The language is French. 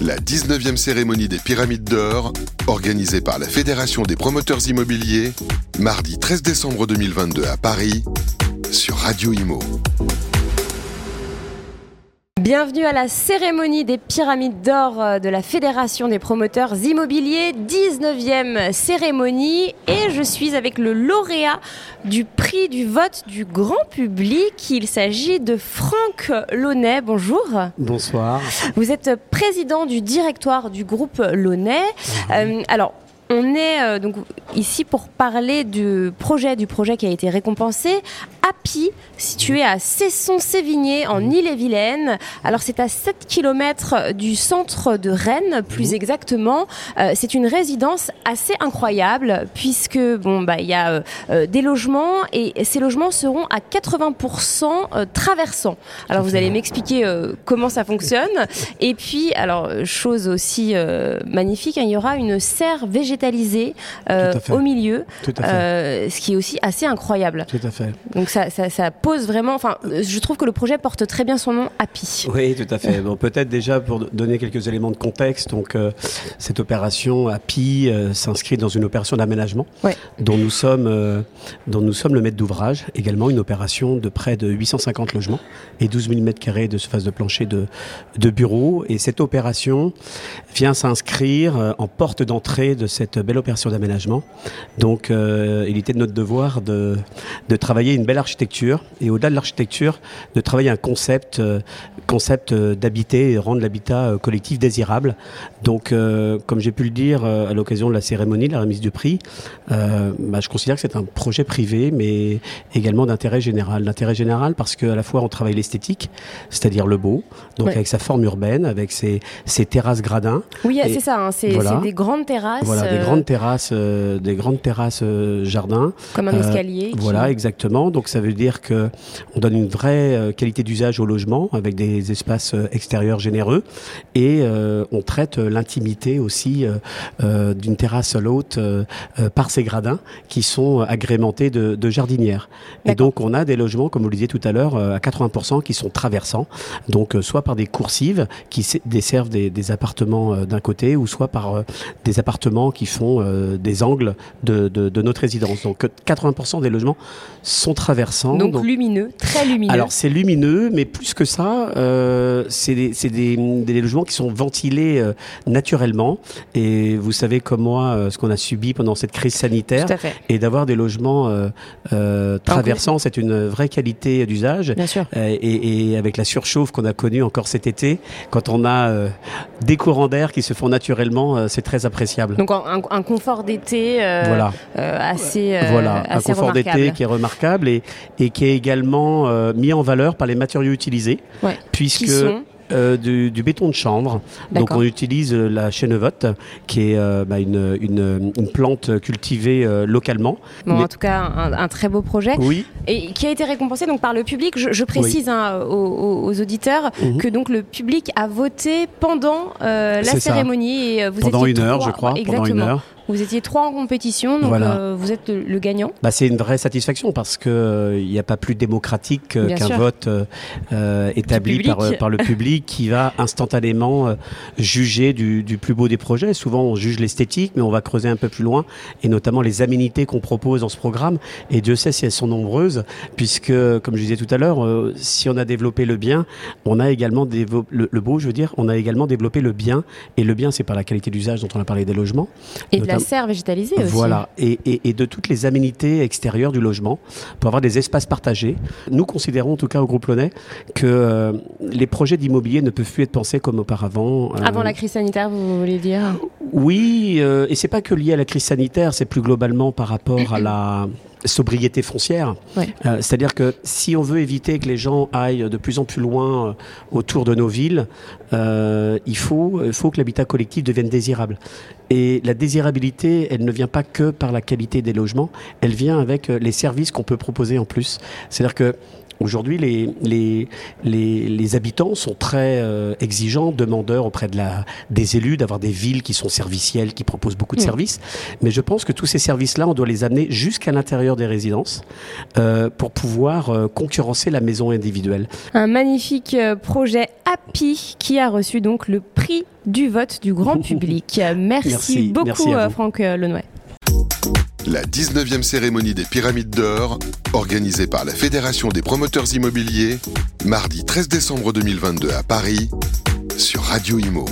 La 19e cérémonie des Pyramides d'Or, organisée par la Fédération des Promoteurs Immobiliers, mardi 13 décembre 2022 à Paris, sur Radio Imo. Bienvenue à la cérémonie des Pyramides d'Or de la Fédération des Promoteurs Immobiliers, 19e cérémonie, et je suis avec le lauréat du prix du vote du grand public. Il s'agit de Franck Launay. Bonjour. Bonsoir. Vous êtes président du directoire du groupe Launay. Alors, on est donc ici pour parler du projet qui a été récompensé, Happy, situé à Cesson-Sévigné en Ille-et-Vilaine. Alors c'est à 7 km du centre de Rennes, plus exactement. C'est une résidence assez incroyable puisque il y a des logements et ces logements seront à 80% traversants. Alors vous allez m'expliquer comment ça fonctionne. Et puis alors chose aussi magnifique, hein, il y aura une serre végétale au milieu, ce qui est aussi assez incroyable. Tout à fait. Donc ça pose vraiment, je trouve que le projet porte très bien son nom, Happy. Oui, tout à fait. Bon, peut-être déjà pour donner quelques éléments de contexte, donc cette opération Happy s'inscrit dans une opération d'aménagement dont nous sommes le maître d'ouvrage, également une opération de près de 850 logements et 12 000 m² de surface de plancher de bureaux, et cette opération vient s'inscrire en porte d'entrée de cette belle opération d'aménagement. Donc il était de notre devoir de travailler une belle architecture et au-delà de l'architecture, de travailler un concept d'habiter et rendre l'habitat collectif désirable. Donc comme j'ai pu le dire à l'occasion de la cérémonie, de la remise du prix, je considère que c'est un projet privé mais également d'intérêt général. D'intérêt général parce qu'à la fois on travaille l'esthétique, c'est-à-dire le beau, donc avec sa forme urbaine, avec ses terrasses gradins. Oui, c'est ça, hein, c'est des grandes terrasses. Voilà. Des grandes terrasses jardins. Comme un escalier. Voilà, exactement. Donc ça veut dire qu'on donne une vraie qualité d'usage au logement avec des espaces extérieurs généreux et on traite l'intimité aussi d'une terrasse à l'autre par ces gradins qui sont agrémentés de jardinières. D'accord. Et donc on a des logements, comme vous le disiez tout à l'heure, à 80% qui sont traversants, donc soit par des coursives qui desservent des appartements d'un côté ou soit par des appartements qui font des angles de notre résidence. Donc 80% des logements sont traversants. Donc lumineux, très lumineux. Alors c'est lumineux, mais plus que ça, c'est des logements qui sont ventilés naturellement. Et vous savez comme moi ce qu'on a subi pendant cette crise sanitaire. Tout à fait. Et d'avoir des logements traversants, c'est une vraie qualité d'usage. Bien sûr. Et avec la surchauffe qu'on a connue encore cet été, quand on a des courants d'air qui se font naturellement, c'est très appréciable. Donc un confort d'été assez remarquable. Un confort d'été qui est remarquable et qui est également mis en valeur par les matériaux utilisés, puisque... du béton de chanvre. D'accord. Donc on utilise la chènevotte qui est une plante cultivée localement. En tout cas un très beau projet, oui. Et qui a été récompensé donc par le public. Je précise, oui, aux auditeurs, mm-hmm, que donc le public a voté pendant la cérémonie et vous pendant étiez une 3, heure je crois, exactement, pendant une heure. Vous étiez 3 en compétition, donc vous êtes le gagnant. C'est une vraie satisfaction parce qu'il n'y a pas plus démocratique qu'un vote établi par le public qui va instantanément juger du plus beau des projets. Souvent, on juge l'esthétique, mais on va creuser un peu plus loin, et notamment les aménités qu'on propose dans ce programme. Et Dieu sait si elles sont nombreuses, puisque, comme je disais tout à l'heure, si on a développé le bien, on a également développé le bien. Et le bien, c'est par la qualité d'usage dont on a parlé des logements. Et notamment, la serre végétalisée aussi. Voilà, et de toutes les aménités extérieures du logement pour avoir des espaces partagés. Nous considérons en tout cas au groupe Launay que les projets d'immobilier ne peuvent plus être pensés comme auparavant. Avant la crise sanitaire, vous voulez dire ? Oui, et c'est pas que lié à la crise sanitaire, c'est plus globalement par rapport à la sobriété foncière. Ouais. C'est-à-dire que si on veut éviter que les gens aillent de plus en plus loin autour de nos villes, il faut que l'habitat collectif devienne désirable. Et la désirabilité, elle ne vient pas que par la qualité des logements, elle vient avec les services qu'on peut proposer en plus. C'est-à-dire que Aujourd'hui, les habitants sont très exigeants, demandeurs auprès des élus, d'avoir des villes qui sont servicielles, qui proposent beaucoup de services. Mais je pense que tous ces services-là, on doit les amener jusqu'à l'intérieur des résidences pour pouvoir concurrencer la maison individuelle. Un magnifique projet Happy qui a reçu donc le prix du vote du grand public. Merci beaucoup, Franck Launay. La 19e cérémonie des Pyramides d'Or, organisée par la Fédération des Promoteurs Immobiliers, mardi 13 décembre 2022 à Paris, sur Radio Imo.